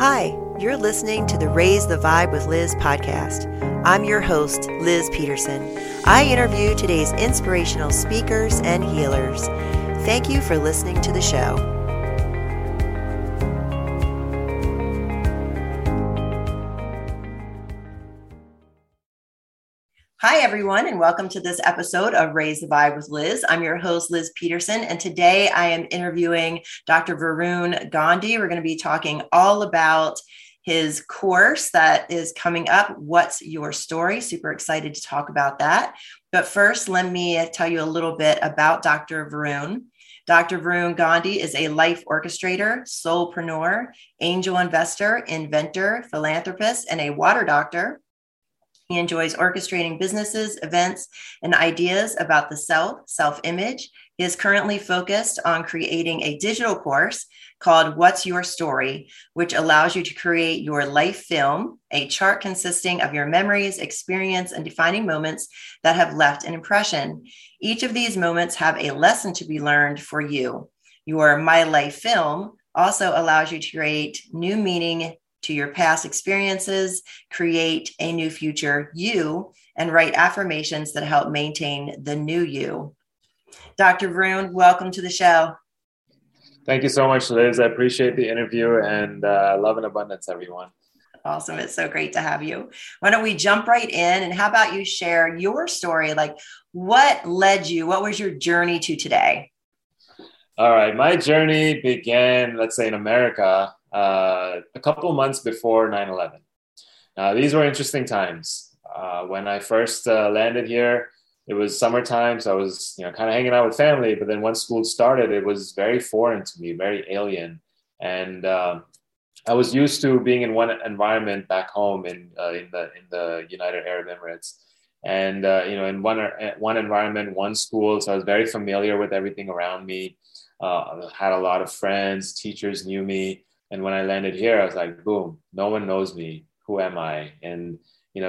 Hi, you're listening to the Raise the Vibe with Liz podcast. I'm your host, Liz Peterson. I interview today's inspirational speakers and healers. Thank you for listening to the show. Hi, everyone, and welcome to this episode of Raise the Vibe with Liz. I'm your host, Liz Peterson, and today I am interviewing Dr. Varun Gandhi. We're going to be talking all about his course that is coming up, What's Your Story? Super excited to talk about that. But first, let me tell you a little bit about Dr. Varun. Dr. Varun Gandhi is a life orchestrator, soulpreneur, angel investor, inventor, philanthropist, and a water doctor. He enjoys orchestrating businesses, events, and ideas about the self, self-image. He is currently focused on creating a digital course called What's Your Story, which allows you to create your life film, a chart consisting of your memories, experience, and defining moments that have left an impression. Each of these moments have a lesson to be learned for you. Your My Life film also allows you to create new meaning to your past experiences, create a new future you, and write affirmations that help maintain the new you. Dr. Varun, welcome to the show. Thank you so much, Liz. I appreciate the interview and love and abundance, everyone. Awesome. It's so great to have you. Why don't we jump right in, and how about you share your story? Like, what led you? What was your journey to today? All right. My journey began, let's say, in America, a couple months before 9/11. These were interesting times. When I first landed here, it was summertime, so I was kind of hanging out with family. But then once school started, it was very foreign to me, very alien. And I was used to being in one environment back home in the United Arab Emirates, and in one environment, one school. So I was very familiar with everything around me. Had a lot of friends, teachers knew me. And when I landed here, I was like, boom, no one knows me. Who am I? And,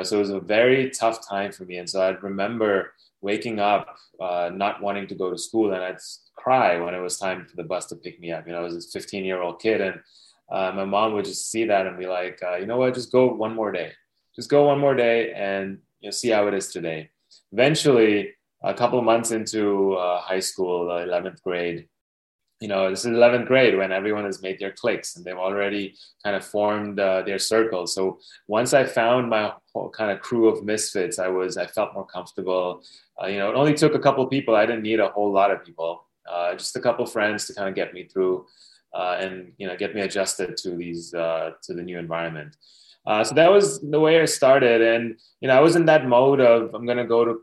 so it was a very tough time for me. And so I'd remember waking up, not wanting to go to school. And I'd cry when it was time for the bus to pick me up. I was this 15-year-old kid. And my mom would just see that and be like, you know what, just go one more day. Just go one more day and you'll see how it is today. Eventually, a couple of months into high school, 11th grade, this is 11th grade when everyone has made their cliques and they've already kind of formed their circles. So once I found my whole kind of crew of misfits, I felt more comfortable. It only took a couple people. I didn't need a whole lot of people, just a couple friends to kind of get me through and, get me adjusted to to the new environment. So that was the way I started. And, I was in that mode of I'm going to go to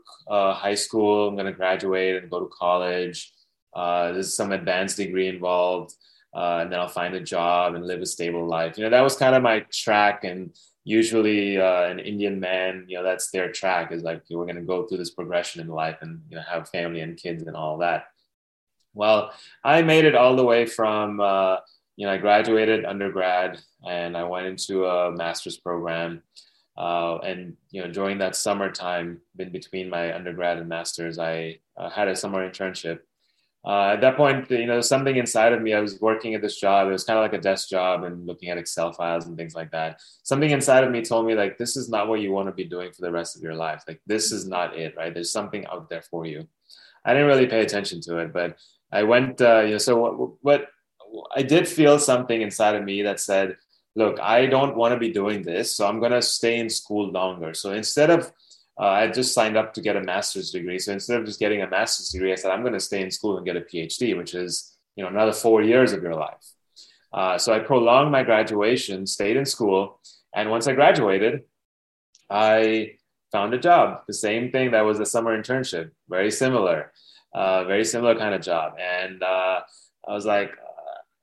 high school, I'm going to graduate and go to college. There's some advanced degree involved, and then I'll find a job and live a stable life. That was kind of my track. And usually an Indian man, that's their track, is like, we're going to go through this progression in life and, have family and kids and all that. Well, I made it all the way from, I graduated undergrad and I went into a master's program. And, during that summertime, in between my undergrad and master's, I had a summer internship. At that point, something inside of me, I was working at this job. It was kind of like a desk job and looking at Excel files and things like that. Something inside of me told me, like, this is not what you want to be doing for the rest of your life. Like, this is not it, right? There's something out there for you. I didn't really pay attention to it, but I went, so what I did feel something inside of me that said, look, I don't want to be doing this. So I'm going to stay in school longer. So instead of I just signed up to get a master's degree. So instead of just getting a master's degree, I said, I'm going to stay in school and get a PhD, which is, another 4 years of your life. So I prolonged my graduation, stayed in school. And once I graduated, I found a job, the same thing that was a summer internship, very similar kind of job. And I was like,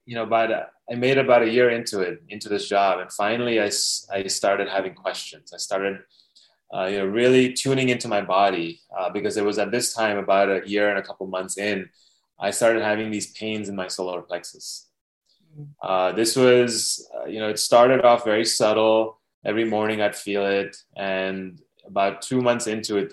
I made about a year into this job. And finally, I started having questions. I started really tuning into my body because it was at this time, about a year and a couple months in, I started having these pains in my solar plexus. This was, it started off very subtle. Every morning I'd feel it. And about 3 months into it,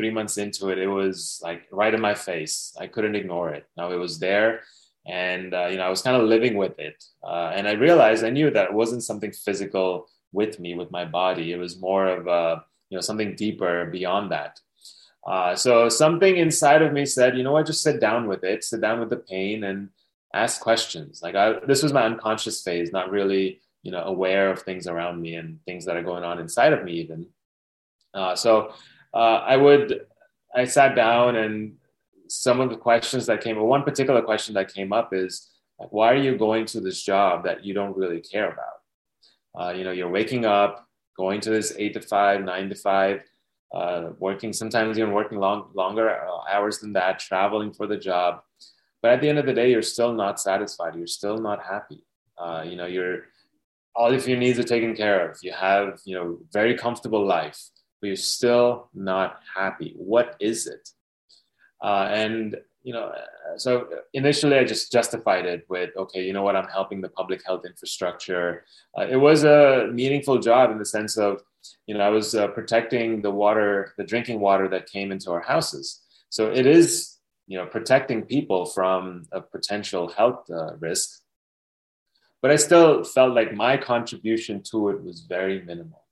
it was like right in my face. I couldn't ignore it. Now it was there. And, I was kind of living with it. And I realized, I knew that it wasn't something physical with me, with my body. It was more of, something deeper beyond that. So something inside of me said, you know what, just sit down with the pain and ask questions. Like this was my unconscious phase, not really, aware of things around me and things that are going on inside of me even. I sat down, and some of the questions that came, or one particular question that came up is, like, why are you going to this job that you don't really care about? You're waking up, going to this 8 to 5, 9 to 5, working, sometimes even working longer hours than that, traveling for the job. But at the end of the day, you're still not satisfied. You're still not happy. All of your needs are taken care of. You have, very comfortable life, but you're still not happy. What is it? So initially I just justified it with, okay, you know what, I'm helping the public health infrastructure. It was a meaningful job in the sense of, I was protecting the water, the drinking water that came into our houses. So it is, protecting people from a potential health risk. But I still felt like my contribution to it was very minimal,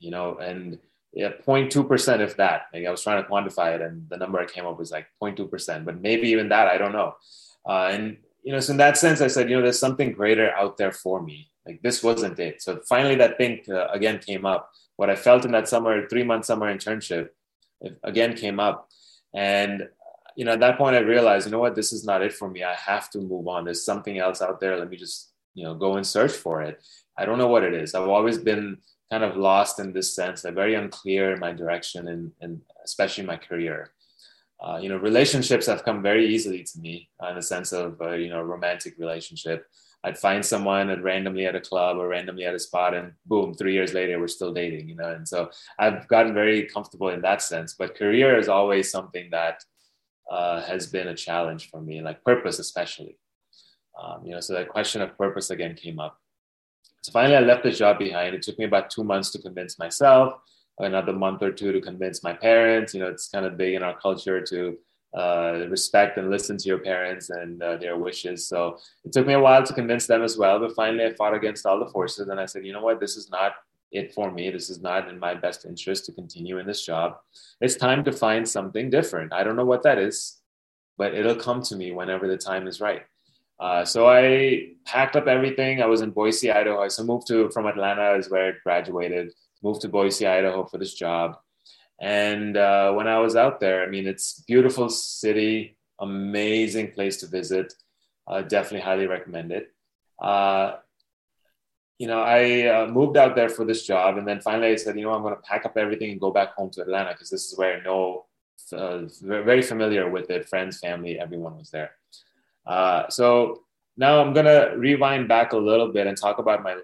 and 0.2%, if that. Like, I was trying to quantify it, and the number I came up with was like 0.2%, but maybe even that, I don't know. So in that sense, I said, there's something greater out there for me. Like, this wasn't it. So finally that thing again came up. What I felt in that summer, 3-month summer internship, again came up. And, at that point I realized, this is not it for me. I have to move on. There's something else out there. Let me just, go and search for it. I don't know what it is. I've always been kind of lost in this sense, like very unclear in my direction and especially my career. Relationships have come very easily to me in the sense of, romantic relationship. I'd find someone randomly at a club or randomly at a spot, and boom, 3 years later, we're still dating, And so I've gotten very comfortable in that sense, but career is always something that has been a challenge for me, like purpose, especially. So that question of purpose again came up. So finally, I left the job behind. It took me about 2 months to convince myself, another month or two to convince my parents. It's kind of big in our culture to respect and listen to your parents and their wishes. So it took me a while to convince them as well. But finally, I fought against all the forces. And I said, you know what? This is not it for me. This is not in my best interest to continue in this job. It's time to find something different. I don't know what that is, but it'll come to me whenever the time is right. So I packed up everything. I was in Boise, Idaho. So from Atlanta is where I graduated, moved to Boise, Idaho for this job. And when I was out there, it's beautiful city, amazing place to visit. Definitely highly recommend it. I moved out there for this job. And then finally I said, I'm going to pack up everything and go back home to Atlanta, because this is where I know, very familiar with it. Friends, family, everyone was there. So now I'm going to rewind back a little bit and talk about my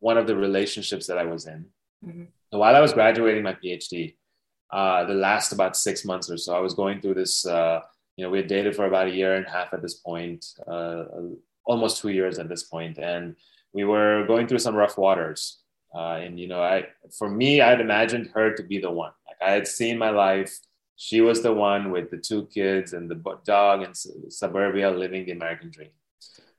one of the relationships that I was in. Mm-hmm. So while I was graduating my PhD, the last about 6 months or so, I was going through this, we had dated for about a year and a half at this point, almost 2 years at this point. And we were going through some rough waters. I had imagined her to be the one. Like, I had seen my life. She was the one with the 2 kids and the dog in suburbia, living the American dream,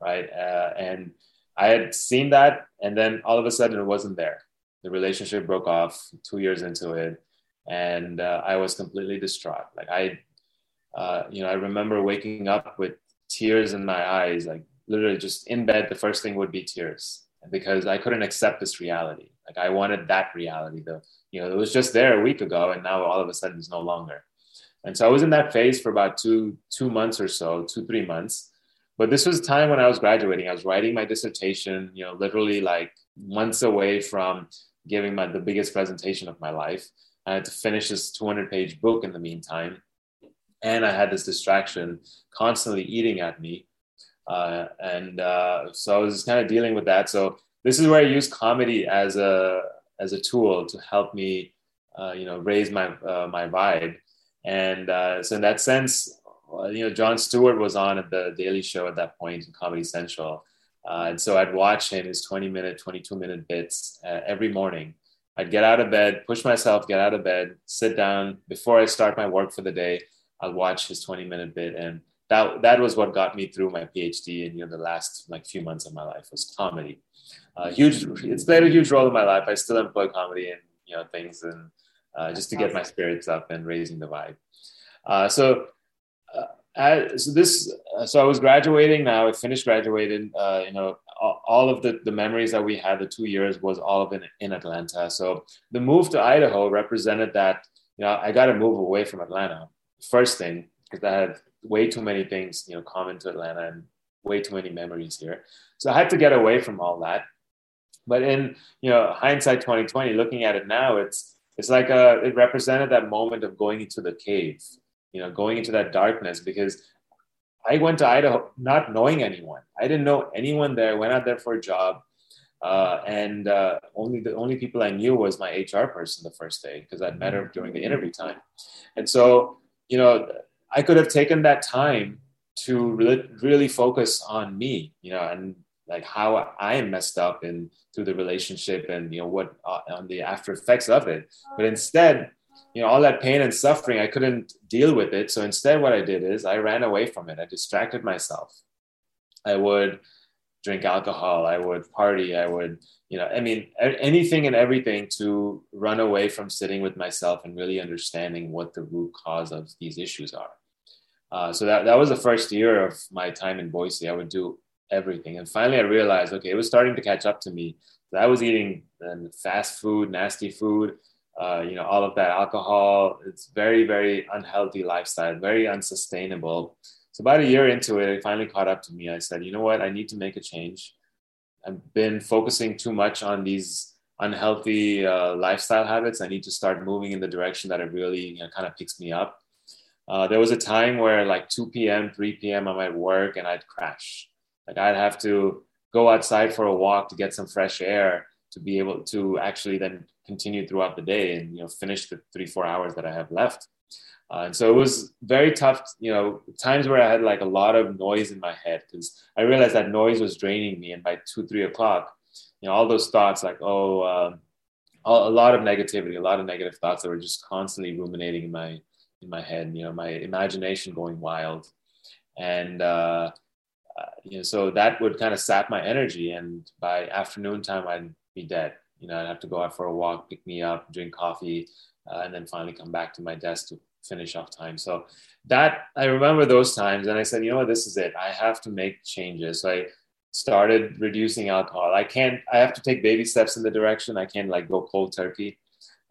right? And I had seen that, and then all of a sudden it wasn't there. The relationship broke off 2 years into it, and I was completely distraught. Like, I remember waking up with tears in my eyes, like literally just in bed, the first thing would be tears, because I couldn't accept this reality. Like, I wanted that reality, though. It was just there a week ago, and now all of a sudden it's no longer. And so I was in that phase for about two months or so, 2-3 months. But this was time when I was graduating. I was writing my dissertation, literally like months away from giving the biggest presentation of my life. I had to finish this 200-page book in the meantime. And I had this distraction constantly eating at me. So I was kind of dealing with that. So this is where I use comedy as a tool to help me, raise my vibe. And so in that sense, Jon Stewart was on at the Daily Show at that point in Comedy Central. And so I'd watch him, his 20-minute, 22-minute bits every morning. I'd get out of bed, push myself, get out of bed, sit down. Before I start my work for the day, I'll watch his 20-minute bit. And that was what got me through my PhD and the last few months of my life was comedy. It's played a huge role in my life. I still employ comedy and things, and just to get my spirits up and raising the vibe. So I was graduating now. I finished graduating. All of the memories that we had, the 2 years, was all of in Atlanta. So the move to Idaho represented that. I got to move away from Atlanta. First thing, because I had way too many things, common to Atlanta and way too many memories here. So I had to get away from all that. But in, hindsight 2020, looking at it now, it's like it represented that moment of going into the cave, going into that darkness, because I went to Idaho not knowing anyone. I didn't know anyone there. I went out there for a job. And only people I knew was my HR person the first day, because I'd met her during the interview time. And so, I could have taken that time to really focus on me, and how I am messed up and through the relationship and, what on the after effects of it. But instead, all that pain and suffering, I couldn't deal with it. So instead, what I did is I ran away from it. I distracted myself. I would drink alcohol, I would party, I would, anything and everything to run away from sitting with myself and really understanding what the root cause of these issues are. So that was the first year of my time in Boise. I would do everything. And finally I realized, okay, it was starting to catch up to me. So I was eating fast food, nasty food, all of that alcohol. It's very, very unhealthy lifestyle, very unsustainable. So about a year into it, it finally caught up to me. I said, you know what? I need to make a change. I've been focusing too much on these unhealthy lifestyle habits. I need to start moving in the direction that it really kind of picks me up. There was a time where 2 p.m., 3 p.m. I'm at work and I'd crash. I'd have to go outside for a walk to get some fresh air to be able to actually then continue throughout the day and finish the 3-4 hours that I have left. And so it was very tough, times where I had a lot of noise in my head, because I realized that noise was draining me. And by 2-3 o'clock, all those thoughts a lot of negativity, a lot of negative thoughts that were just constantly ruminating in my head, my imagination going wild. And, so that would kind of sap my energy. And by afternoon time, I'd be dead. I'd have to go out for a walk, pick me up, drink coffee, and then finally come back to my desk to finish off time. So that, I remember those times, and I said, this is it. I have to make changes. So I started reducing alcohol. I have to take baby steps in the direction. I can't go cold turkey.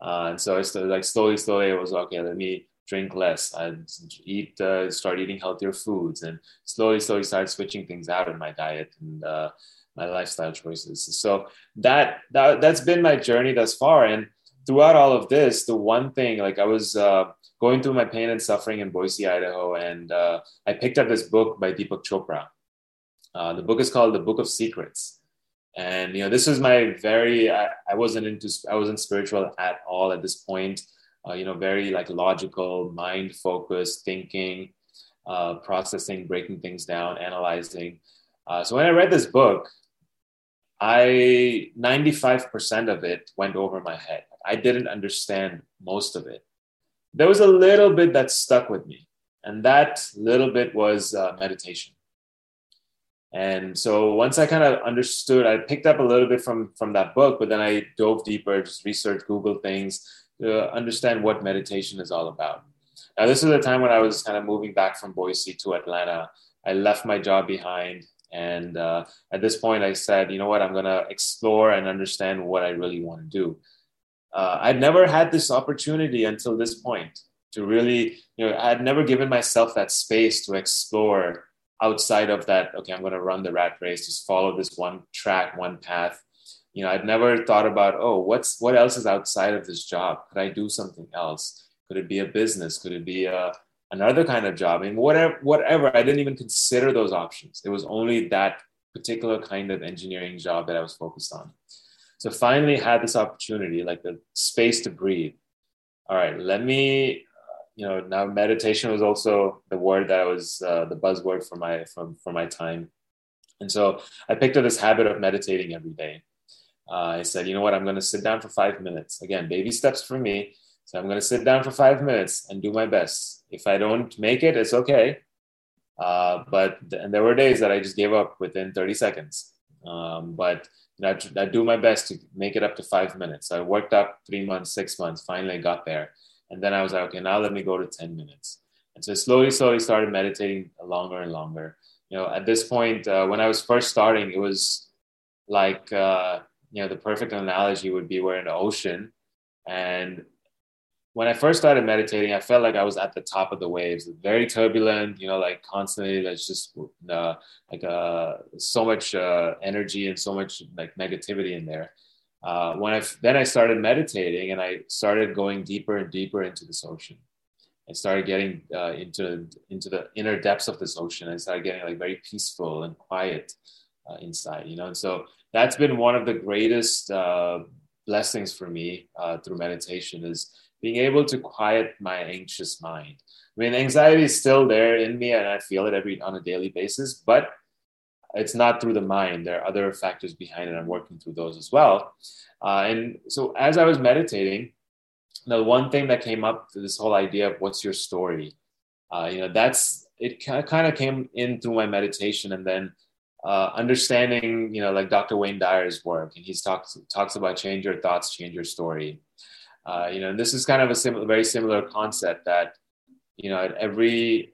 And so I started slowly, it was okay, let me drink less. I start eating healthier foods, and slowly started switching things out in my diet and my lifestyle choices. So that's been my journey thus far. And throughout all of this, the one thing, I was going through my pain and suffering in Boise, Idaho, and I picked up this book by Deepak Chopra. The book is called The Book of Secrets. And, this was my I wasn't spiritual at all at this point, very logical, mind-focused thinking, processing, breaking things down, analyzing. So when I read this book, 95% of it went over my head. I didn't understand most of it. There was a little bit that stuck with me, and that little bit was meditation. And so once I kind of understood, I picked up a little bit from that book, but then I dove deeper, just researched, Google things to understand what meditation is all about. Now, this was a time when I was kind of moving back from Boise to Atlanta. I left my job behind. And at this point, I said, you know what, I'm going to explore and understand what I really want to do. I'd never had this opportunity until this point to really, I'd never given myself that space to explore outside of that. Okay, I'm going to run the rat race, just follow this one track, one path. I'd never thought about, what else is outside of this job? Could I do something else? Could it be a business? Could it be another kind of job? And whatever, I didn't even consider those options. It was only that particular kind of engineering job that I was focused on. So finally had this opportunity, the space to breathe. All right, let me, now meditation was also the word that was the buzzword for my time. And so I picked up this habit of meditating every day. I said, you know what, I'm going to sit down for 5 minutes. Again, baby steps for me. So I'm going to sit down for 5 minutes and do my best. If I don't make it, it's okay. But there were days that I just gave up within 30 seconds. But you know, I do my best to make it up to 5 minutes. So I worked up 3 months, 6 months, finally got there. And then I was like, okay, now let me go to 10 minutes. And so I slowly started meditating longer and longer. You know, at this point, when I was first starting, it was like, you know, the perfect analogy would be we're in the ocean. And when I first started meditating, I felt like I was at the top of the waves, very turbulent, you know, like constantly, there's just so much energy and so much like negativity in there. Then I started meditating and I started going deeper and deeper into this ocean. I started getting into the inner depths of this ocean. I started getting like very peaceful and quiet inside, you know. And so that's been one of the greatest blessings for me through meditation is being able to quiet my anxious mind. I mean, anxiety is still there in me and I feel it on a daily basis, but it's not through the mind. There are other factors behind it. I'm working through those as well. And so as I was meditating, the one thing that came up, this whole idea of what's your story, you know, that's, it kind of came in through my meditation. And then understanding, you know, like Dr. Wayne Dyer's work, and he talks about change your thoughts, change your story. You know, and this is kind of a very similar concept that, you know, at every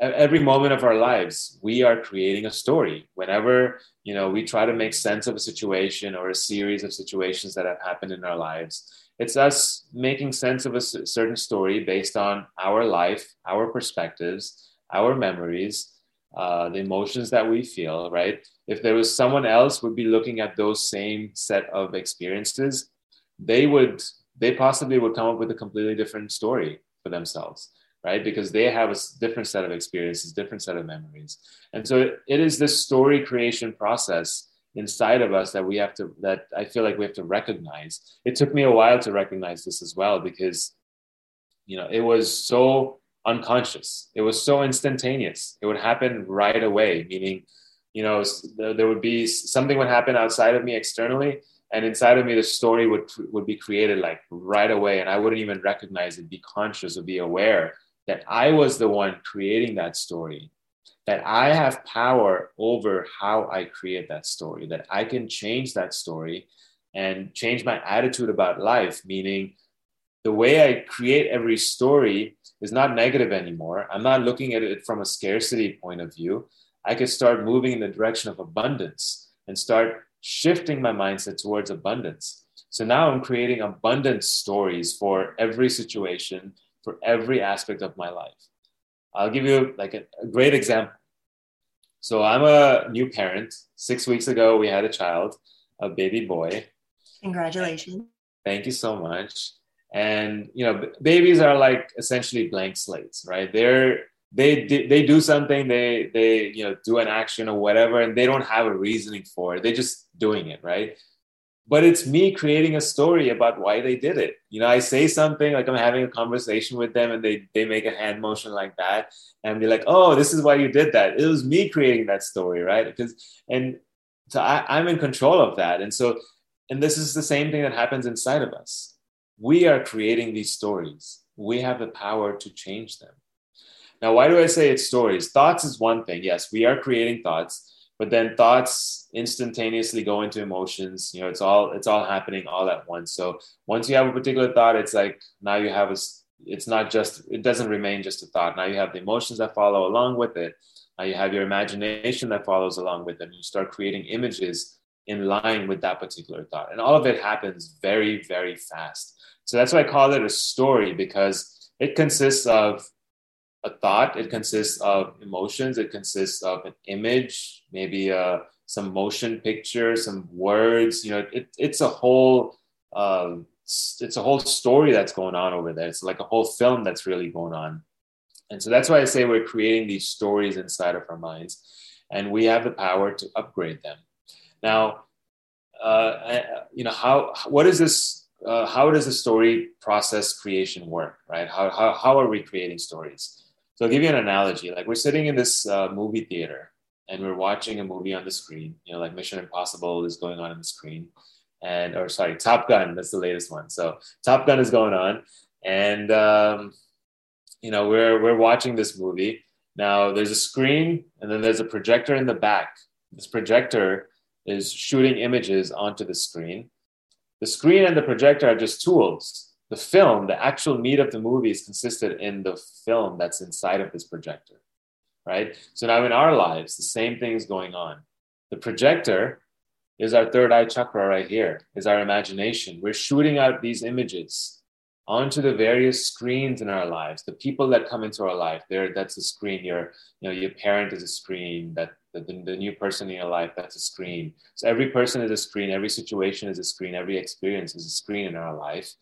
moment of our lives, we are creating a story. Whenever, you know, we try to make sense of a situation or a series of situations that have happened in our lives, it's us making sense of a certain story based on our life, our perspectives, our memories, the emotions that we feel, right? If there was someone else would be looking at those same set of experiences, they possibly would come up with a completely different story for themselves, right? Because they have a different set of experiences, different set of memories. And so it is this story creation process inside of us that I feel like we have to recognize. It took me a while to recognize this as well, because, you know, it was so unconscious. It was so instantaneous. It would happen right away. Meaning, you know, there would be something would happen outside of me externally, and inside of me, the story would be created like right away. And I wouldn't even recognize it, be conscious or be aware that I was the one creating that story, that I have power over how I create that story, that I can change that story and change my attitude about life. Meaning the way I create every story is not negative anymore. I'm not looking at it from a scarcity point of view. I can start moving in the direction of abundance and start shifting my mindset towards abundance. So now I'm creating abundant stories for every situation, for every aspect of my life. I'll give you like a great example. So I'm a new parent. 6 weeks ago, we had a child, a baby boy. Congratulations. Thank you so much. And, you know, babies are like essentially blank slates, right? They do something, they you know, do an action or whatever, and they don't have a reasoning for it. They're just doing it, right? But it's me creating a story about why they did it. You know, I say something like I'm having a conversation with them and they make a hand motion like that and be like, oh, this is why you did that. It was me creating that story, right? So I'm in control of that. And this is the same thing that happens inside of us. We are creating these stories. We have the power to change them. Now, why do I say it's stories? Thoughts is one thing. Yes, we are creating thoughts. But then thoughts instantaneously go into emotions. You know, it's all happening all at once. So once you have a particular thought, it's like now you have it doesn't remain just a thought. Now you have the emotions that follow along with it. Now you have your imagination that follows along with it. And you start creating images in line with that particular thought. And all of it happens very, very fast. So that's why I call it a story, because it consists of a thought, it consists of emotions, it consists of an image, maybe some motion picture, some words. You know, it's a whole story that's going on over there. It's like a whole film that's really going on. And so that's why I say we're creating these stories inside of our minds, and we have the power to upgrade them. Now, you know, what is this? How does the story process creation work, right? How are we creating stories? So I'll give you an analogy. Like we're sitting in this movie theater and we're watching a movie on the screen, you know, like Mission Impossible is going on the screen, Top Gun, that's the latest one. So Top Gun is going on and, you know, we're watching this movie Now there's a screen and then there's a projector in the back. This projector is shooting images onto the screen. The screen and the projector are just tools. The film, the actual meat of the movie is consisted in the film that's inside of this projector, right? So now in our lives, the same thing is going on. The projector is our third eye chakra right here, is our imagination. We're shooting out these images onto the various screens in our lives, the people that come into our life. That's a screen. Your parent is a screen. The new person in your life, that's a screen. So every person is a screen. Every situation is a screen. Every experience is a screen in our life.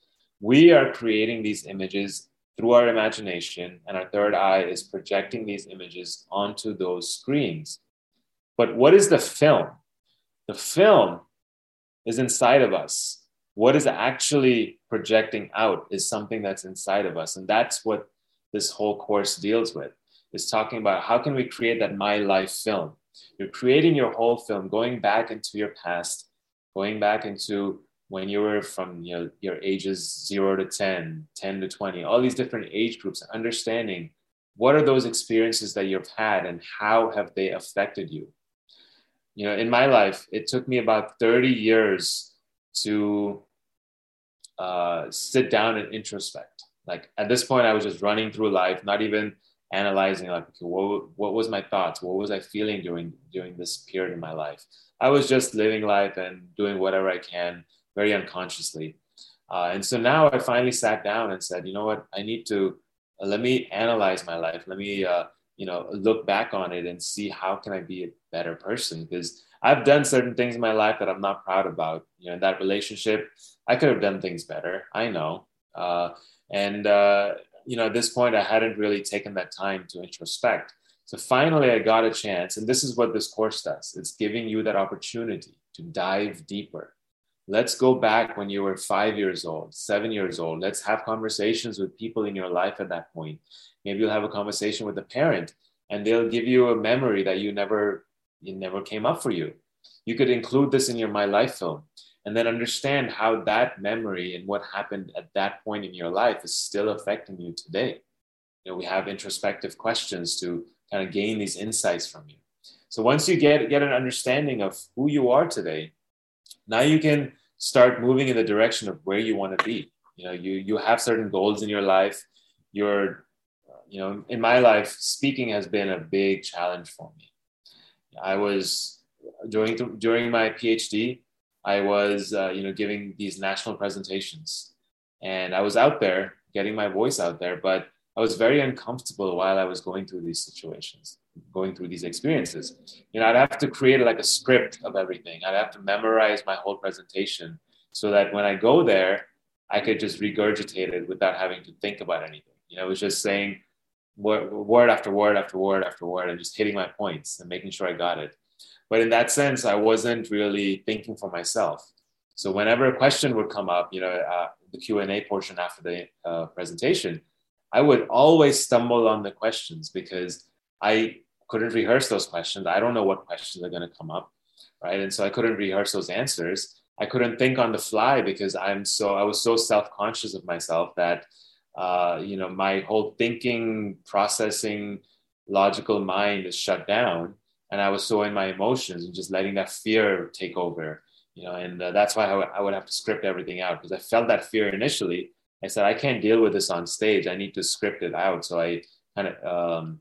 We are creating these images through our imagination, and our third eye is projecting these images onto those screens. But what is the film? The film is inside of us. What is actually projecting out is something that's inside of us. And that's what this whole course deals with, is talking about how can we create that my life film? You're creating your whole film, going back into your past, going back into when you were from your ages 0 to 10, 10 to 20, all these different age groups, understanding what are those experiences that you've had and how have they affected you? You know, in my life, it took me about 30 years to sit down and introspect. Like at this point, I was just running through life, not even analyzing like, okay, what was my thoughts? What was I feeling during this period in my life? I was just living life and doing whatever I can very unconsciously. And so now I finally sat down and said, you know what, I need to, let me analyze my life. Let me, look back on it and see how can I be a better person, because I've done certain things in my life that I'm not proud about. In that relationship, I could have done things better. I know. At this point, I hadn't really taken that time to introspect. So finally, I got a chance. And this is what this course does. It's giving you that opportunity to dive deeper. Let's go back when you were 5 years old, 7 years old. Let's have conversations with people in your life at that point. Maybe you'll have a conversation with a parent and they'll give you a memory that it never came up for you. You could include this in your My Life film and then understand how that memory and what happened at that point in your life is still affecting you today. We have introspective questions to kind of gain these insights from you. So once you get an understanding of who you are today, now you can start moving in the direction of where you want to be. You have certain goals in your life. In my life, speaking has been a big challenge for me. I was during my PhD, I was giving these national presentations, and I was out there getting my voice out there, but I was very uncomfortable while I was going through these situations, going through these experiences. I'd have to create like a script of everything. I'd have to memorize my whole presentation so that when I go there, I could just regurgitate it without having to think about anything. It was just saying word after word after word after word and just hitting my points and making sure I got it. But in that sense, I wasn't really thinking for myself. So whenever a question would come up, the Q&A portion after the presentation, I would always stumble on the questions because I couldn't rehearse those questions. I don't know what questions are going to come up, right? And so I couldn't rehearse those answers. I couldn't think on the fly because I was so self-conscious of myself that my whole thinking, processing, logical mind is shut down. And I was so in my emotions and just letting that fear take over, and that's why I would have to script everything out because I felt that fear initially. I said, I can't deal with this on stage. I need to script it out. So I kind of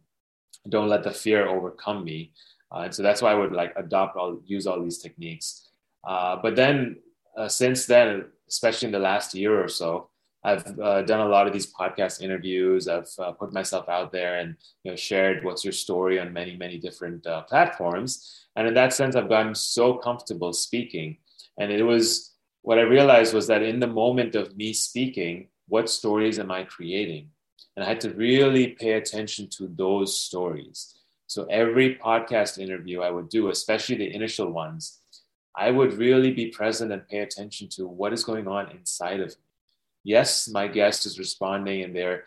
don't let the fear overcome me. And so that's why I would use all these techniques. But then since then, especially in the last year or so, I've done a lot of these podcast interviews. I've put myself out there and shared What's Your Story on many, many different platforms. And in that sense, I've gotten so comfortable speaking. And it was what I realized was that in the moment of me speaking, what stories am I creating? And I had to really pay attention to those stories. So every podcast interview I would do, especially the initial ones, I would really be present and pay attention to what is going on inside of me. Yes, my guest is responding and they're,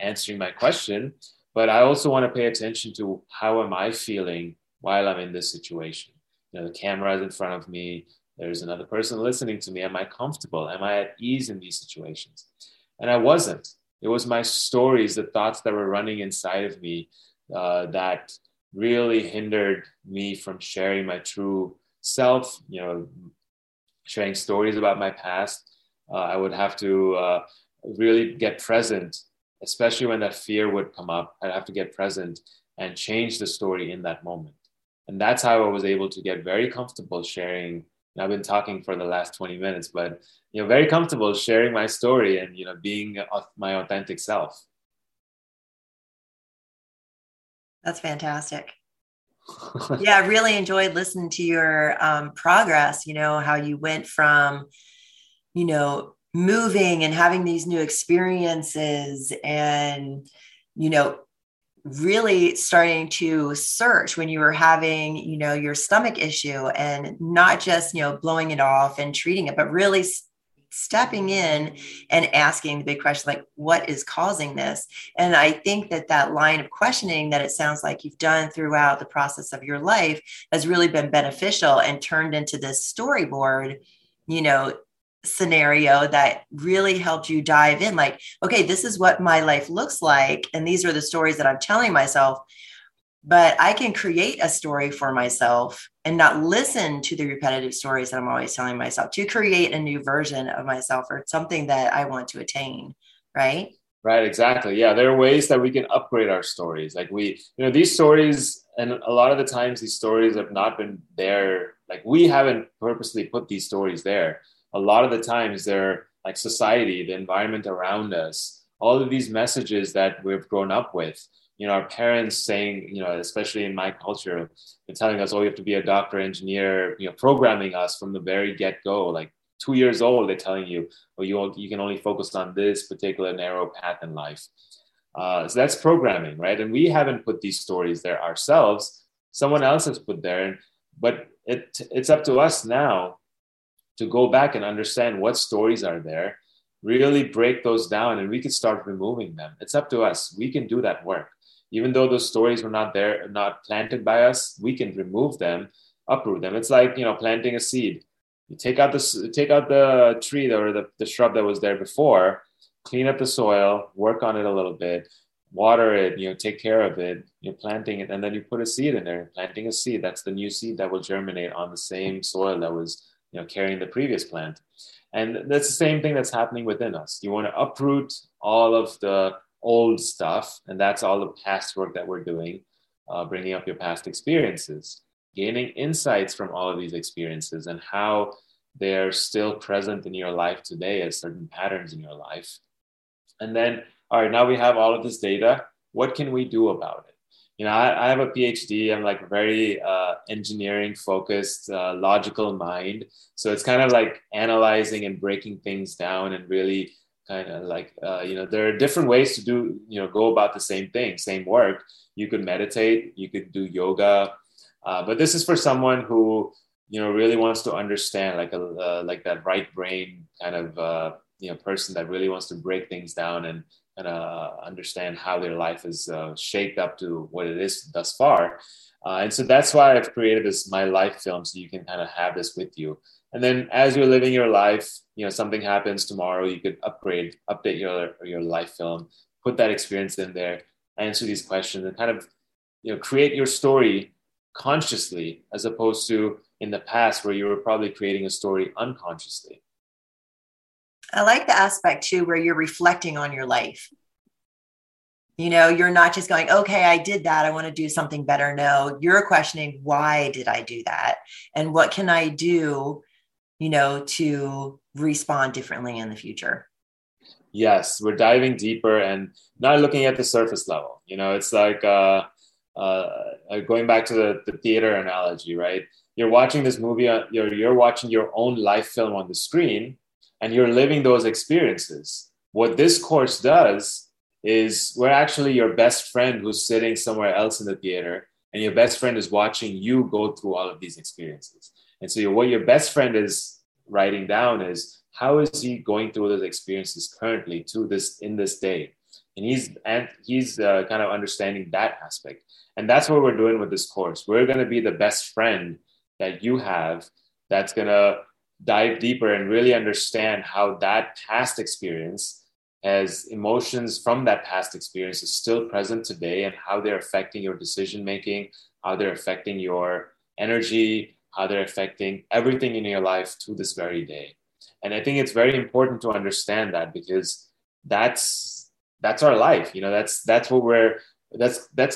answering my question, but I also want to pay attention to how am I feeling while I'm in this situation. The camera is in front of me. There's another person listening to me. Am I comfortable? Am I at ease in these situations? And I wasn't. It was my stories, the thoughts that were running inside of me that really hindered me from sharing my true self, you know, sharing stories about my past. I would have to really get present, especially when that fear would come up. I'd have to get present and change the story in that moment. And that's how I was able to get very comfortable sharing. And I've been talking for the last 20 minutes, but, you know, very comfortable sharing my story and, you know, being my authentic self. That's fantastic. Yeah, I really enjoyed listening to your progress, you know, how you went from, you know, moving and having these new experiences and, you know, really starting to search when you were having, you know, your stomach issue, and not just, you know, blowing it off and treating it, but really stepping in and asking the big question, like, what is causing this? And I think that that line of questioning that it sounds like you've done throughout the process of your life has really been beneficial and turned into this storyboard, you know, scenario that really helped you dive in, like, okay, this is what my life looks like, and these are the stories that I'm telling myself, but I can create a story for myself and not listen to the repetitive stories that I'm always telling myself to create a new version of myself or something that I want to attain. Right? Right. Exactly. Yeah. There are ways that we can upgrade our stories. Like we, you know, these stories, and a lot of the times these stories have not been there. Like we haven't purposely put these stories there. A lot of the times they're like society, the environment around us, all of these messages that we've grown up with, you know, our parents saying, you know, especially in my culture, they're telling us, oh, you have to be a doctor, engineer, you know, programming us from the very get-go. Like 2 years old, they're telling you, oh, you can only focus on this particular narrow path in life. So that's programming, right? And we haven't put these stories there ourselves. Someone else has put there, but it's up to us now to go back and understand what stories are there, really break those down, and we can start removing them. It's up to us. We can do that work. Even though those stories were not there, not planted by us, we can remove them, uproot them. It's like, you know, planting a seed. You take out the tree or the shrub that was there before, clean up the soil, work on it a little bit, water it, you know, take care of it, you're planting it, and then you put a seed in there, planting a seed. That's the new seed that will germinate on the same soil that was, you know, carrying the previous plant. And that's the same thing that's happening within us. You want to uproot all of the old stuff, and that's all the past work that we're doing, bringing up your past experiences, gaining insights from all of these experiences and how they're still present in your life today as certain patterns in your life. And then, all right, now we have all of this data. What can we do about it? You know, I have a PhD. I'm like very engineering focused, logical mind. So it's kind of like analyzing and breaking things down and really kind of like, you know, there are different ways to do, you know, go about the same thing, same work. You could meditate, you could do yoga. But this is for someone who, you know, really wants to understand, like like that right brain kind of, you know, person that really wants to break things down and understand how their life is shaped up to what it is thus far. And so that's why I've created this My Life film, so you can kind of have this with you. And then as you're living your life, you know, something happens tomorrow, you could update your life film, put that experience in there, answer these questions, and kind of, you know, create your story consciously, as opposed to in the past where you were probably creating a story unconsciously. I like the aspect too, where you're reflecting on your life. You know, you're not just going, okay, I did that, I want to do something better. No, you're questioning, why did I do that? And what can I do, you know, to respond differently in the future? Yes, we're diving deeper and not looking at the surface level. You know, it's like going back to the theater analogy, right? You're watching this movie, you're watching your own life film on the screen, and you're living those experiences. What this course does is we're actually your best friend who's sitting somewhere else in the theater, and your best friend is watching you go through all of these experiences. And so what your best friend is writing down is, how is he going through those experiences currently in this day? And he's kind of understanding that aspect. And that's what we're doing with this course. We're going to be the best friend that you have that's going to dive deeper and really understand how that past experience as emotions from that past experience is still present today, and how they're affecting your decision-making, how they're affecting your energy, how they're affecting everything in your life to this very day. And I think it's very important to understand that, because that's our life. You know, that's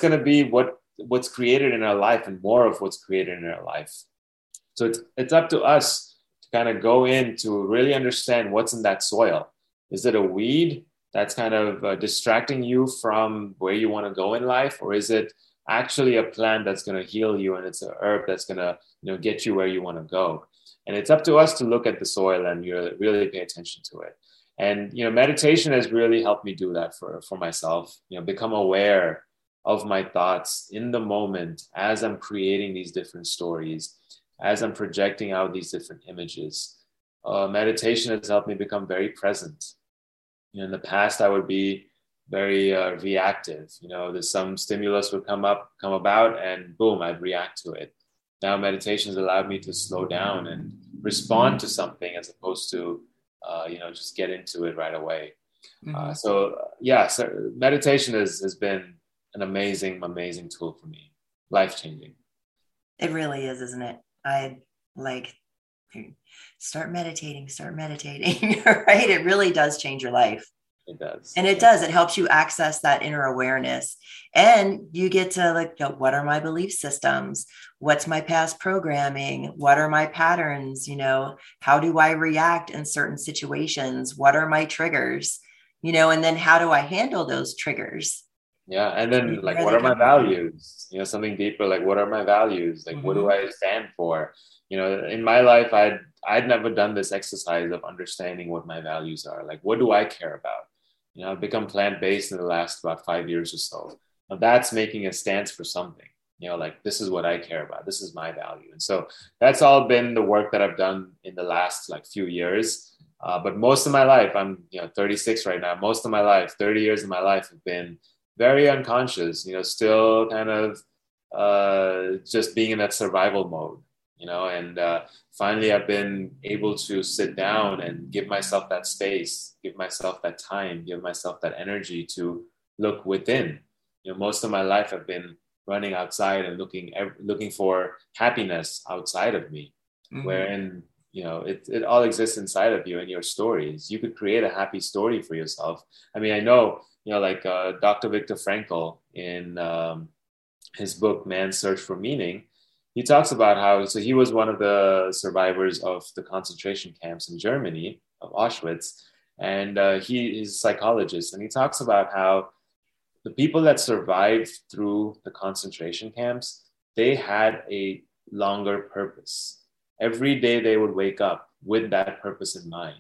going to be what's created in our life, and more of what's created in our life. So it's up to us to kind of go in to really understand what's in that soil. Is it a weed that's kind of distracting you from where you want to go in life? Or is it actually a plant that's going to heal you, and it's a herb that's going to, you know, get you where you want to go? And it's up to us to look at the soil and really pay attention to it. And, you know, meditation has really helped me do that for myself, you know, become aware of my thoughts in the moment as I'm creating these different stories, as I'm projecting out these different images. Meditation has helped me become very present. You know, in the past, I would be very reactive. You know, there's some stimulus would come about, and boom, I'd react to it. Now, meditation has allowed me to slow down and respond to something, as opposed to, just get into it right away. So meditation has been an amazing tool for me. Life-changing. It really is, isn't it? I like... Start meditating, right? It really does change your life. It does. And it does. It helps you access that inner awareness. And you get to what are my belief systems? What's my past programming? What are my patterns? You know, how do I react in certain situations? What are my triggers? You know, and then how do I handle those triggers? Yeah. And then what are my values? You know, something deeper, like what are my values? Like, what do I stand for? You know, in my life, I'd never done this exercise of understanding what my values are. Like, what do I care about? You know, I've become plant-based in the last about 5 years or so. Now, that's making a stance for something, you know, like, this is what I care about. This is my value. And so that's all been the work that I've done in the last few years. But most of my life, I'm 36 right now. Most of my life, 30 years of my life have been very unconscious, you know, still kind of just being in that survival mode, you know, and finally I've been able to sit down and give myself that space, give myself that time, give myself that energy to look within. You know, most of my life I've been running outside and looking for happiness outside of me, wherein, you know, it all exists inside of you and your stories. You could create a happy story for yourself. I mean, I know, you know, like Dr. Viktor Frankl in his book, Man's Search for Meaning, he talks about how he was one of the survivors of the concentration camps in Germany, of Auschwitz, and he is a psychologist. And he talks about how the people that survived through the concentration camps, they had a longer purpose. Every day they would wake up with that purpose in mind.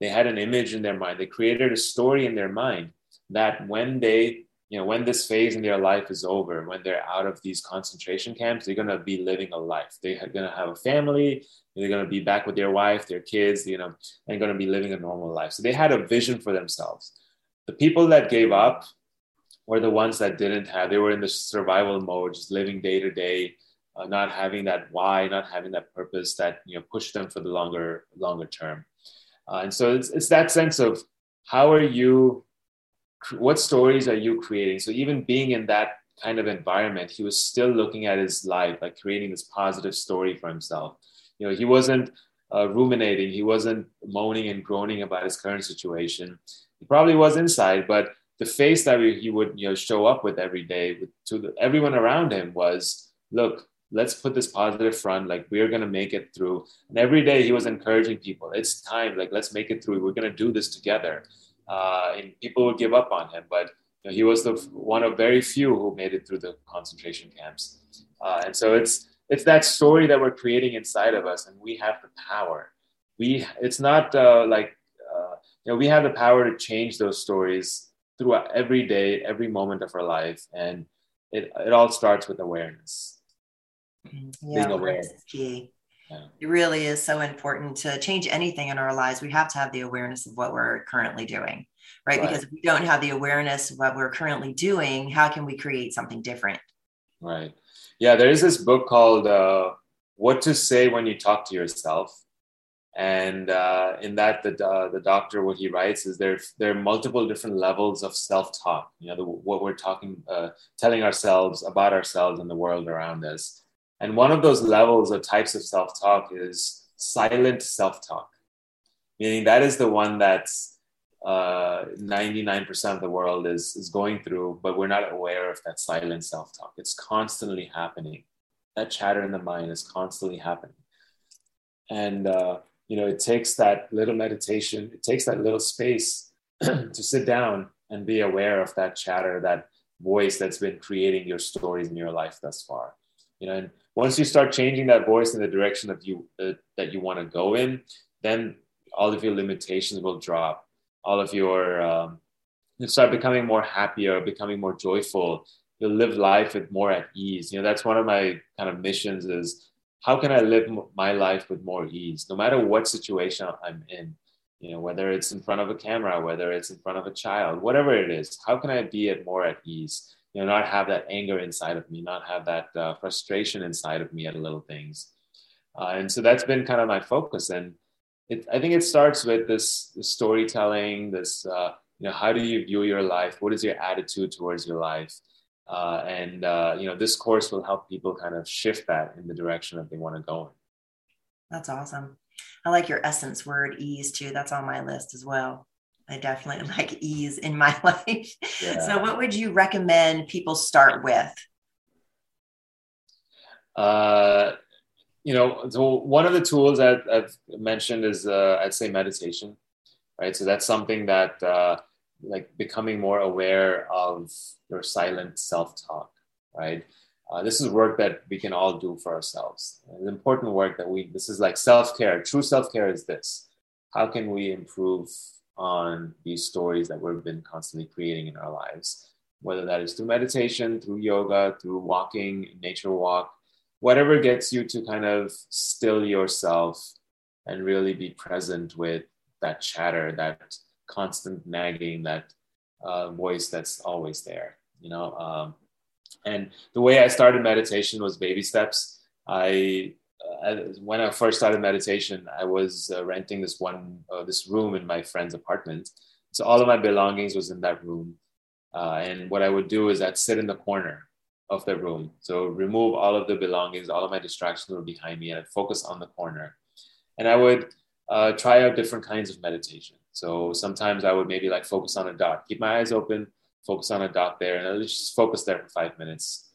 They had an image in their mind. They created a story in their mind that when they, you know, when this phase in their life is over, when they're out of these concentration camps, they're going to be living a life. They're going to have a family. They're going to be back with their wife, their kids, you know, and going to be living a normal life. So they had a vision for themselves. The people that gave up were the ones that didn't have, they were in the survival mode, just living day to day, not having that why, not having that purpose that, you know, pushed them for the longer term. And so it's that sense of how are you, what stories are you creating? So even being in that kind of environment, he was still looking at his life, like creating this positive story for himself. You know, he wasn't ruminating. He wasn't moaning and groaning about his current situation. He probably was inside, but the face that he would, you know, show up with every day to everyone around him was, look, let's put this positive front. Like, we're going to make it through. And every day he was encouraging people. It's time. Like, let's make it through. We're going to do this together. And people would give up on him, but you know, he was the one of very few who made it through the concentration camps. And so it's that story that we're creating inside of us, and we have the power. We have the power to change those stories throughout every day, every moment of our life, and it all starts with awareness. Yeah, being aware is key. It really is so important to change anything in our lives. We have to have the awareness of what we're currently doing, right? Because if we don't have the awareness of what we're currently doing, how can we create something different? Right. Yeah. There is this book called What to Say When You Talk to Yourself. And in that, the doctor, what he writes is there are multiple different levels of self-talk, you know, what we're telling ourselves about ourselves and the world around us. And one of those levels or types of self-talk is silent self-talk, meaning that is the one that's 99% of the world is going through, but we're not aware of that silent self-talk. It's constantly happening. That chatter in the mind is constantly happening. And, you know, it takes that little meditation, it takes that little space to sit down and be aware of that chatter, that voice that's been creating your stories in your life thus far. You know, and once you start changing that voice in the direction of that you want to go in, then all of your limitations will drop. All of your, you'll start becoming more happier, becoming more joyful. You'll live life with more at ease. You know, that's one of my kind of missions is, how can I live my life with more ease, no matter what situation I'm in, you know, whether it's in front of a camera, whether it's in front of a child, whatever it is, how can I be more at ease, you know, not have that anger inside of me, not have that frustration inside of me at little things. And so that's been kind of my focus. And I think it starts with this storytelling, this, you know, how do you view your life? What is your attitude towards your life? You know, this course will help people kind of shift that in the direction that they want to go in. That's awesome. I like your essence word, ease, too. That's on my list as well. I definitely like ease in my life. Yeah. So what would you recommend people start with? You know, so one of the tools that I've mentioned is, I'd say meditation, right? So that's something that, like becoming more aware of your silent self-talk, right? This is work that we can all do for ourselves. It's important work that this is like self-care. True self-care is this. How can we improve on these stories that we've been constantly creating in our lives? Whether that is through meditation, through yoga, through walking, nature walk, whatever gets you to kind of still yourself and really be present with that chatter, that constant nagging, that voice that's always there, you know. And the way I started meditation was baby steps. When I first started meditation, I was renting this room in my friend's apartment. So all of my belongings was in that room. And what I would do is I'd sit in the corner of the room. So remove all of the belongings, all of my distractions were behind me, and I'd focus on the corner. And I would try out different kinds of meditation. So sometimes I would maybe like focus on a dot, keep my eyes open, focus on a dot there, and I'll just focus there for 5 minutes.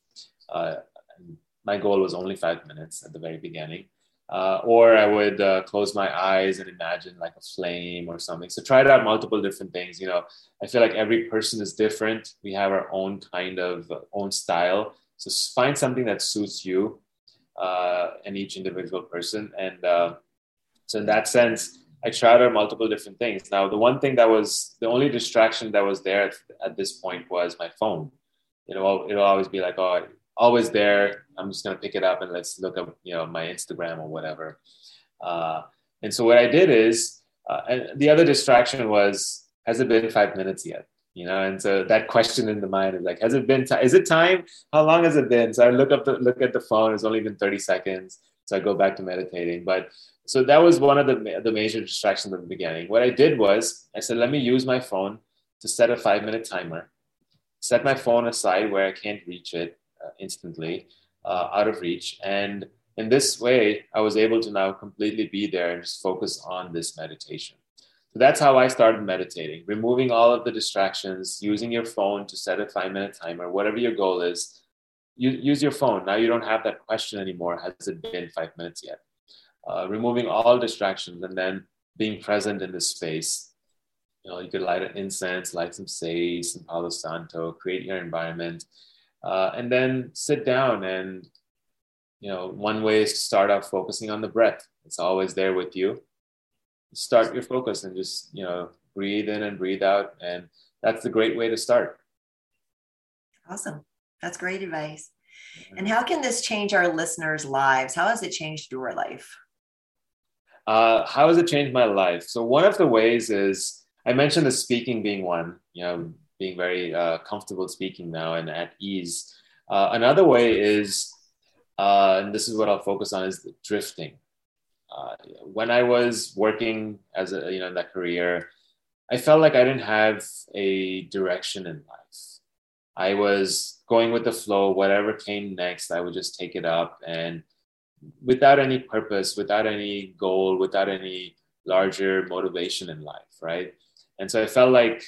My goal was only 5 minutes at the very beginning. Or I would close my eyes and imagine like a flame or something. So tried out multiple different things. You know, I feel like every person is different. We have our own kind of own style. So find something that suits you and each individual person. And so in that sense, I tried out multiple different things. Now, the one thing that was the only distraction that was there at this point was my phone. You know, it'll always be like, oh, always there. I'm just going to pick it up and let's look up, you know, my Instagram or whatever. And so what I did is, and the other distraction was, has it been 5 minutes yet? You know, and so that question in the mind is like, has it been, is it time? How long has it been? So I look at the phone. It's only been 30 seconds. So I go back to meditating. But so that was one of the major distractions at the beginning. What I did was I said, let me use my phone to set a 5 minute timer, set my phone aside where I can't reach it instantly, out of reach. And in this way, I was able to now completely be there and just focus on this meditation. So that's how I started meditating, removing all of the distractions, using your phone to set a 5 minute timer, whatever your goal is. You use your phone. Now you don't have that question anymore. Has it been 5 minutes yet? Removing all distractions and then being present in this space. You know, you could light an incense, light some sage, some Palo Santo, create your environment, and then sit down. And, you know, one way is to start off focusing on the breath. It's always there with you. Start your focus and just, you know, breathe in and breathe out. And that's the great way to start. Awesome. That's great advice. And how can this change our listeners' lives? How has it changed your life? How has it changed my life? So one of the ways is, I mentioned the speaking being one, you know, being very comfortable speaking now and at ease. Another way is, and this is what I'll focus on, is the drifting. When I was working as a, in that career, I felt like I didn't have a direction in life. I was going with the flow, whatever came next, I would just take it up, and without any purpose, without any goal, without any larger motivation in life, right? And so I felt like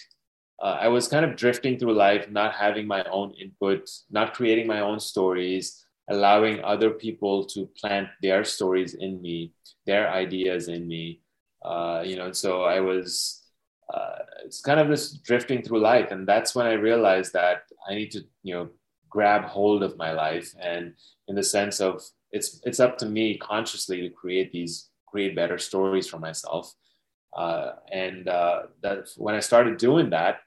I was kind of drifting through life, not having my own input, not creating my own stories, allowing other people to plant their stories in me, their ideas in me, and so I was, it's kind of this drifting through life. And that's when I realized that I need to, grab hold of my life, and in the sense of it's up to me consciously to create better stories for myself. That when I started doing that,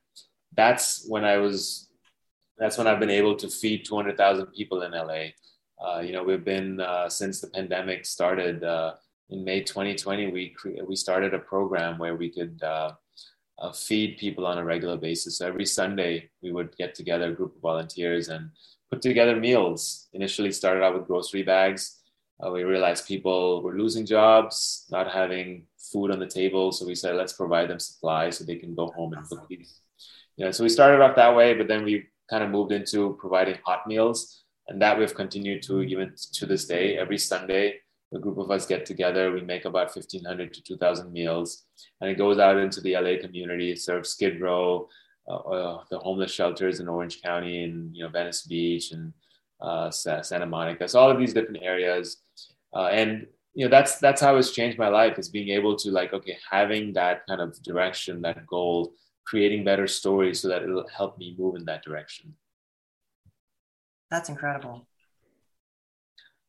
that's when I've been able to feed 200,000 people in LA. We've been, since the pandemic started, in May 2020, we started a program where we could feed people on a regular basis. So every Sunday, we would get together a group of volunteers and put together meals. Initially started out with grocery bags. We realized people were losing jobs, not having food on the table. So we said, let's provide them supplies so they can go home and cook these. So we started off that way, but then we kind of moved into providing hot meals. And that we've continued to even to this day. Every Sunday, a group of us get together. We make about 1,500 to 2,000 meals, and it goes out into the LA community. It serves Skid Row, the homeless shelters in Orange County, and Venice Beach, and Santa Monica. So all of these different areas, that's how it's changed my life, is being able to having that kind of direction, that goal, creating better stories so that it'll help me move in that direction. That's incredible.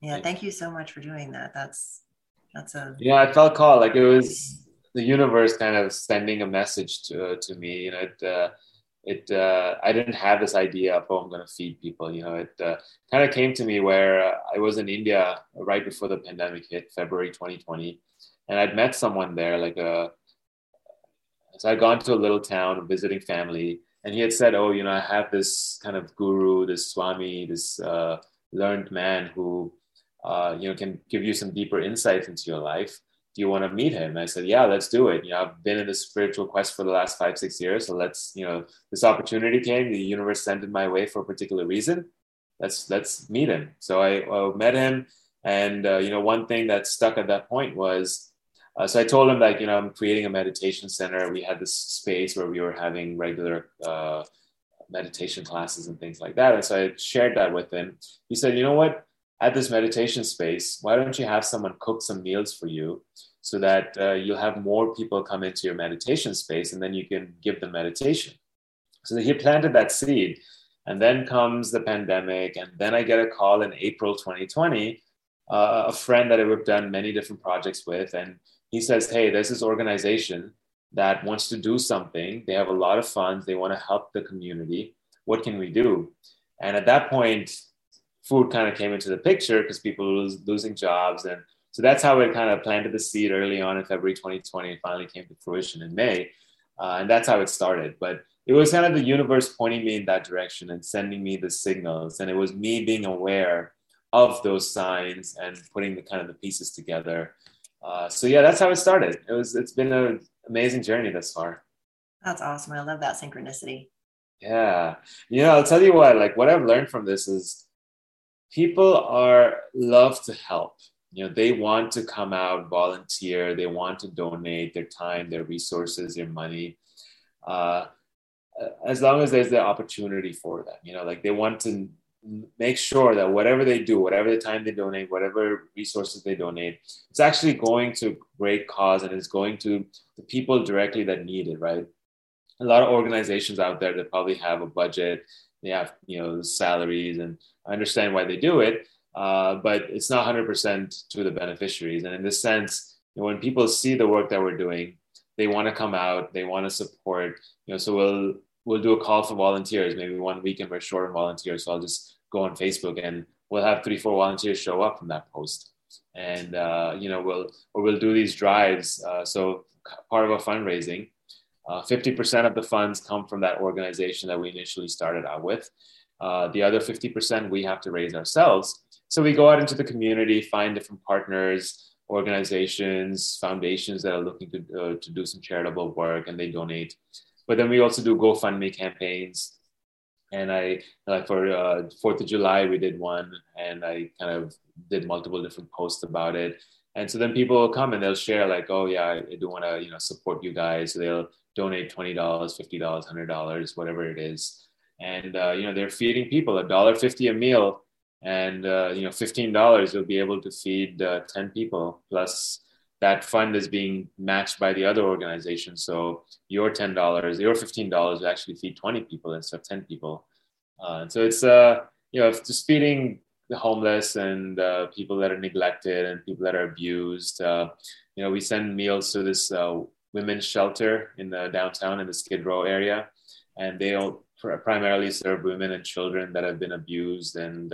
Yeah, thank you so much for doing that. That's I felt called. Like, it was the universe kind of sending a message to me. I didn't have this idea of, I'm going to feed people. It kind of came to me where I was in India right before the pandemic hit, February 2020, and I'd met someone there. So I'd gone to a little town visiting family, and he had said, I have this kind of guru, this Swami, this learned man who can give you some deeper insights into your life. Do you want to meet him? And I said, yeah, let's do it. I've been in this spiritual quest for the last 5-6 years. So this opportunity came, the universe sent it my way for a particular reason. Let's meet him. So I met him. And, one thing that stuck at that point was, so I told him I'm creating a meditation center. We had this space where we were having regular, meditation classes and things like that. And so I shared that with him. He said, you know what? At this meditation space, why don't you have someone cook some meals for you so that you'll have more people come into your meditation space, and then you can give them meditation. So he planted that seed, and then comes the pandemic. And then I get a call in April 2020, a friend that I have done many different projects with. And he says, hey, there's this organization that wants to do something. They have a lot of funds. They want to help the community. What can we do? And at that point, food kind of came into the picture because people were losing jobs. And so that's how it kind of planted the seed early on in February 2020 and finally came to fruition in May. And that's how it started. But it was kind of the universe pointing me in that direction and sending me the signals. And it was me being aware of those signs and putting the kind of the pieces together. That's how it started. It's been an amazing journey thus far. That's awesome. I love that synchronicity. Yeah. I'll tell you what I've learned from this is, people love to help. They want to come out, volunteer. They want to donate their time, their resources, their money, as long as there's the opportunity for them. They want to make sure that whatever they do, whatever the time they donate, whatever resources they donate, it's actually going to great cause, and it's going to the people directly that need it, right? A lot of organizations out there that probably have a budget, they have, salaries, and I understand why they do it, but it's not 100% to the beneficiaries. And in this sense, when people see the work that we're doing, they want to come out, they want to support, so we'll do a call for volunteers. Maybe one weekend we're short on volunteers, so I'll just go on Facebook and we'll have 3-4 volunteers show up from that post. And, we'll do these drives. So part of our fundraising, 50% of the funds come from that organization that we initially started out with. The other 50% we have to raise ourselves. So we go out into the community, find different partners, organizations, foundations that are looking to do some charitable work, and they donate. But then we also do GoFundMe campaigns. And I, like for 4th of July, we did one, and I kind of did multiple different posts about it. And so then people will come and they'll share like, oh yeah, I do want to, you know, support you guys. So they'll donate $20, $50, $100, whatever it is. And, you know, they're feeding people $1.50 a meal, and, you know, $15 will be able to feed 10 people. Plus that fund is being matched by the other organization. So your $10, your $15 will actually feed 20 people instead of 10 people. And so it's, you know, it's just feeding the homeless and people that are neglected and people that are abused. You know, we send meals to this women's shelter in the downtown in the Skid Row area. And they all primarily serve women and children that have been abused, and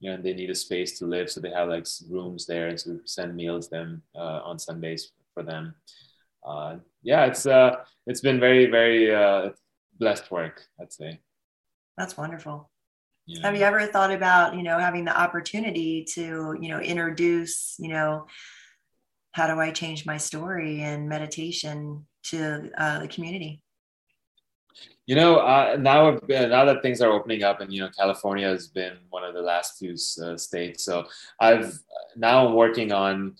you know, they need a space to live. So they have like rooms there, and so we send meals them on Sundays for them. Yeah, it's been very, very blessed work, I'd say. That's wonderful. Yeah. Have you ever thought about, you know, having the opportunity to, you know, introduce, you know, how do I change my story and meditation to the community? You know, now that things are opening up, and, you know, California has been one of the last few states. So I'm working on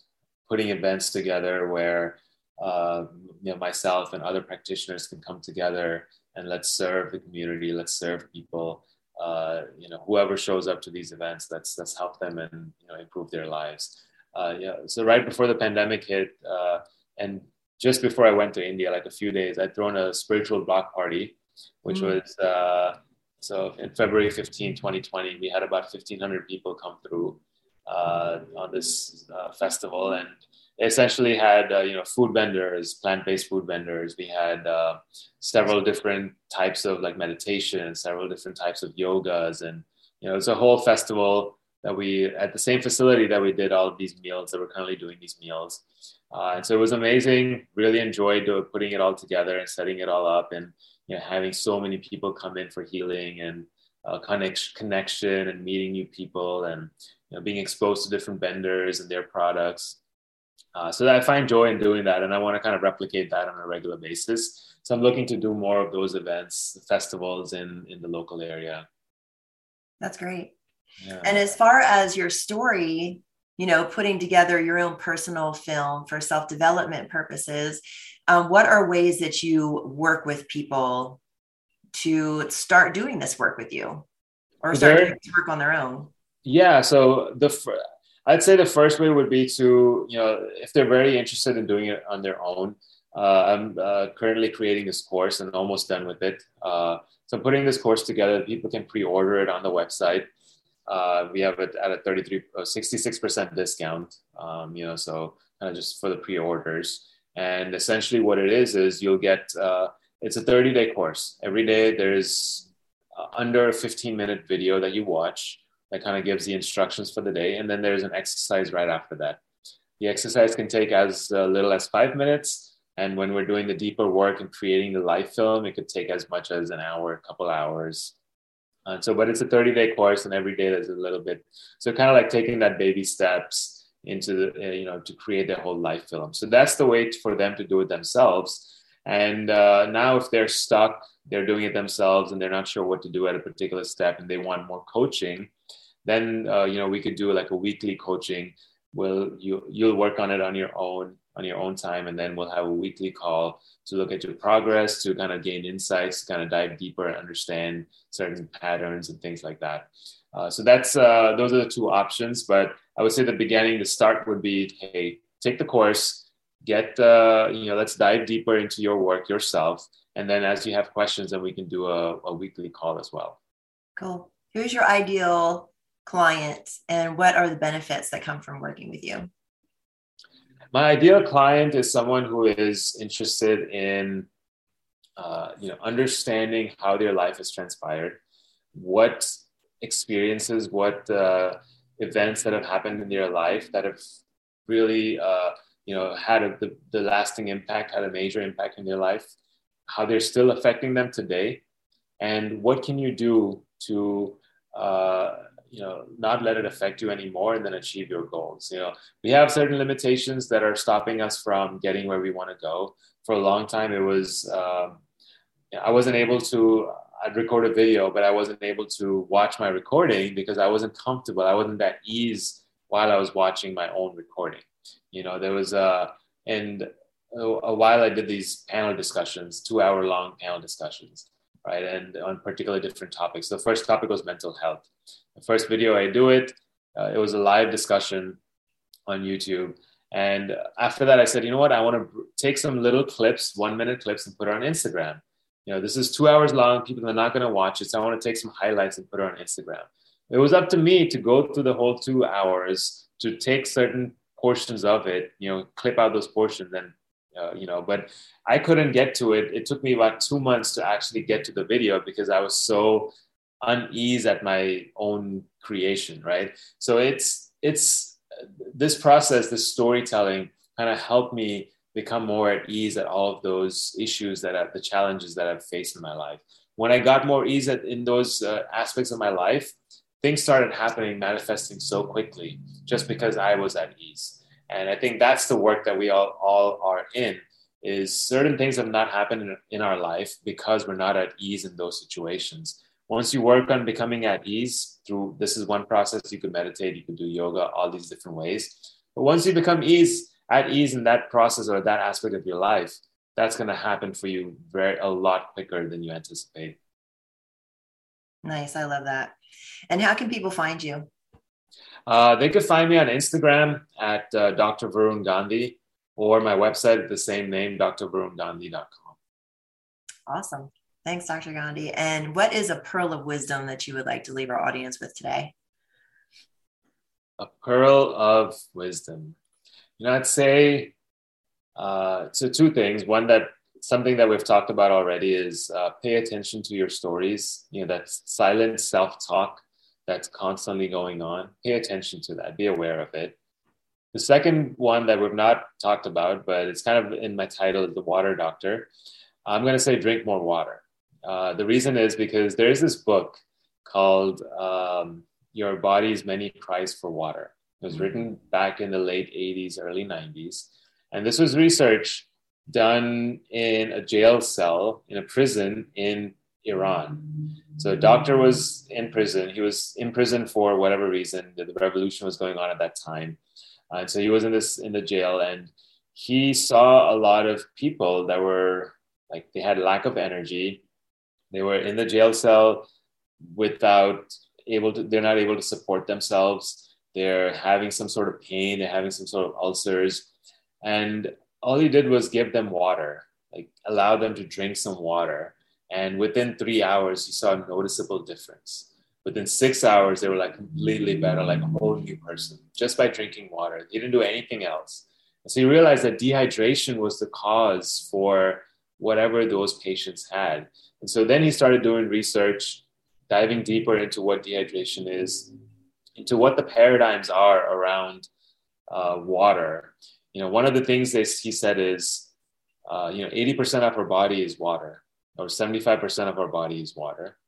putting events together where, you know, myself and other practitioners can come together, and let's serve the community. Let's serve people, you know, whoever shows up to these events, let's help them and, you know, improve their lives. Yeah. So right before the pandemic hit, and just before I went to India, like a few days, I'd thrown a spiritual block party, which was, so in February 15, 2020, we had about 1,500 people come through on this festival, and essentially had, you know, food vendors, plant-based food vendors. We had several different types of like meditation, several different types of yogas. And, you know, it's a whole festival that we, at the same facility that we did all of these meals, that we're currently doing these meals. And so it was amazing, really enjoyed putting it all together and setting it all up, and, you know, having so many people come in for healing and connection and meeting new people, and, you know, being exposed to different vendors and their products. So that I find joy in doing that, and I want to kind of replicate that on a regular basis. So I'm looking to do more of those events, festivals in the local area. That's great. Yeah. And as far as your story, you know, putting together your own personal film for self-development purposes, what are ways that you work with people to start doing this work with you, or start doing this work on their own? Yeah. So I'd say the first way would be to, you know, if they're very interested in doing it on their own, I'm currently creating this course and almost done with it. So I'm putting this course together. People can pre-order it on the website. We have it at a 66% discount, you know, so kind of just for the pre-orders. And essentially what it is you'll get, it's a 30-day course. Every day there's under a 15-minute video that you watch that kind of gives the instructions for the day. And then there's an exercise right after that. The exercise can take as little as 5 minutes. And when we're doing the deeper work and creating the live film, it could take as much as an hour, a couple hours. And so, but it's a 30-day course, and every day there's a little bit. So kind of like taking that baby steps into the, you know, to create their whole life film. So that's the way for them to do it themselves. And now if they're stuck, they're doing it themselves and they're not sure what to do at a particular step, and they want more coaching, then, you know, we could do like a weekly coaching. You'll work on it on your own time. And then we'll have a weekly call to look at your progress, to kind of gain insights, to kind of dive deeper and understand certain patterns and things like that. So that's, those are the two options, but I would say the beginning, the start would be, hey, take the course, get the, you know, let's dive deeper into your work yourself. And then as you have questions, then we can do a weekly call as well. Cool. Who's your ideal client, and what are the benefits that come from working with you? My ideal client is someone who is interested in, you know, understanding how their life has transpired, what experiences, what events that have happened in their life that have really, you know, had the lasting impact, had a major impact in their life, how they're still affecting them today, and what can you do to, not let it affect you anymore, and then achieve your goals. We have certain limitations that are stopping us from getting where we want to go. For a long time, it was, I wasn't able to, I'd record a video, but I wasn't able to watch my recording because I wasn't comfortable. I wasn't at ease while I was watching my own recording. There was a while I did these panel discussions, 2-hour-long panel discussions, right? And on particular different topics. The first topic was mental health. The first video I do it, it was a live discussion on YouTube. And after that, I said, you know what? I want to take some little clips, 1-minute clips, and put it on Instagram. This is 2 hours long. People are not going to watch it. So I want to take some highlights and put it on Instagram. It was up to me to go through the whole 2 hours, to take certain portions of it, clip out those portions, and but I couldn't get to it. It took me about 2 months to actually get to the video because I was so unease at my own creation, right? So it's this process, this storytelling kind of helped me become more at ease at all of those issues the challenges that I've faced in my life. When I got more ease in those aspects of my life, things started happening, manifesting so quickly just because I was at ease. And I think that's the work that we all are in, is certain things have not happened in our life because we're not at ease in those situations. Once you work on becoming at ease through, this is one process, you could meditate, you could do yoga, all these different ways. But once you become at ease in that process or that aspect of your life, that's going to happen for you a lot quicker than you anticipate. Nice. I love that. And how can people find you? They could find me on Instagram at Dr. Varun Gandhi, or my website at the same name, drvarungandhi.com. Awesome. Thanks, Dr. Gandhi. And what is a pearl of wisdom that you would like to leave our audience with today? A pearl of wisdom. I'd say so two things. One, that something that we've talked about already is pay attention to your stories, that silent self-talk that's constantly going on. Pay attention to that. Be aware of it. The second one that we've not talked about, but it's kind of in my title, The Water Doctor. I'm going to say drink more water. The reason is because there is this book called Your Body's Many Cries for Water. It was written back in the late 80s, early 90s. And this was research done in a jail cell in a prison in Iran. So a doctor was in prison. He was in prison for whatever reason. The revolution was going on at that time. And so he was in the jail, and he saw a lot of people that were like, they had lack of energy. They were in the jail cell they're not able to support themselves. They're having some sort of pain. They're having some sort of ulcers. And all he did was give them water, like allow them to drink some water. And within 3 hours, he saw a noticeable difference. Within 6 hours, they were like completely better, like a whole new person, just by drinking water. They didn't do anything else. And so he realized that dehydration was the cause for whatever those patients had. And so then he started doing research, diving deeper into what dehydration is, into what the paradigms are around water. One of the things that he said is, 80% of our body is water, or 75% of our body is water.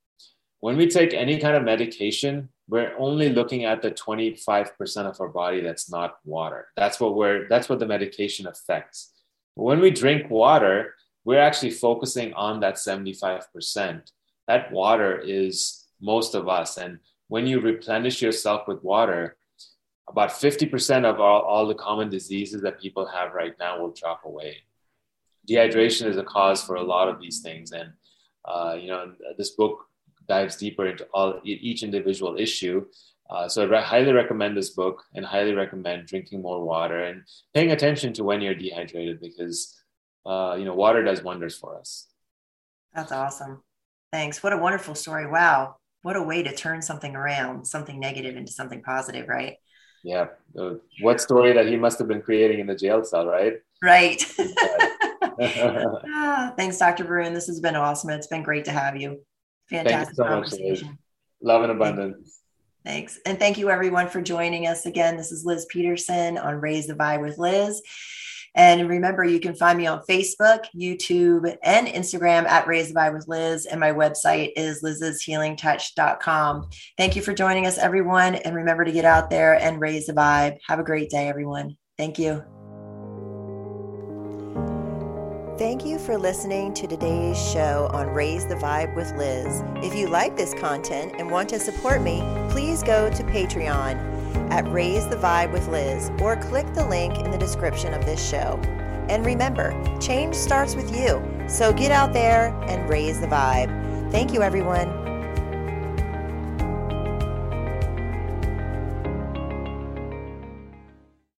When we take any kind of medication, we're only looking at the 25% of our body that's not water. That's what the medication affects. But when we drink water, we're actually focusing on that 75%. That water is most of us. And when you replenish yourself with water, about 50% of all the common diseases that people have right now will drop away. Dehydration is a cause for a lot of these things. And, this book dives deeper into each individual issue. So I highly recommend this book, and highly recommend drinking more water and paying attention to when you're dehydrated, because, water does wonders for us. That's awesome. Thanks. What a wonderful story. Wow. What a way to turn something around, something negative into something positive, right? Yeah. What story that he must have been creating in the jail cell, right? Right. Thanks, Dr. Varun. This has been awesome. It's been great to have you. Fantastic conversation. Much, love and abundance. Thanks. And thank you, everyone, for joining us again. This is Liz Peterson on Raise the Vibe with Liz. And remember, you can find me on Facebook, YouTube, and Instagram at Raise the Vibe with Liz. And my website is lizshealingtouch.com. Thank you for joining us, everyone. And remember to get out there and raise the vibe. Have a great day, everyone. Thank you. Thank you for listening to today's show on Raise the Vibe with Liz. If you like this content and want to support me, please go to Patreon at Raise the Vibe with Liz or click the link in the description of this show. And remember, change starts with you. So get out there and raise the vibe. Thank you, everyone.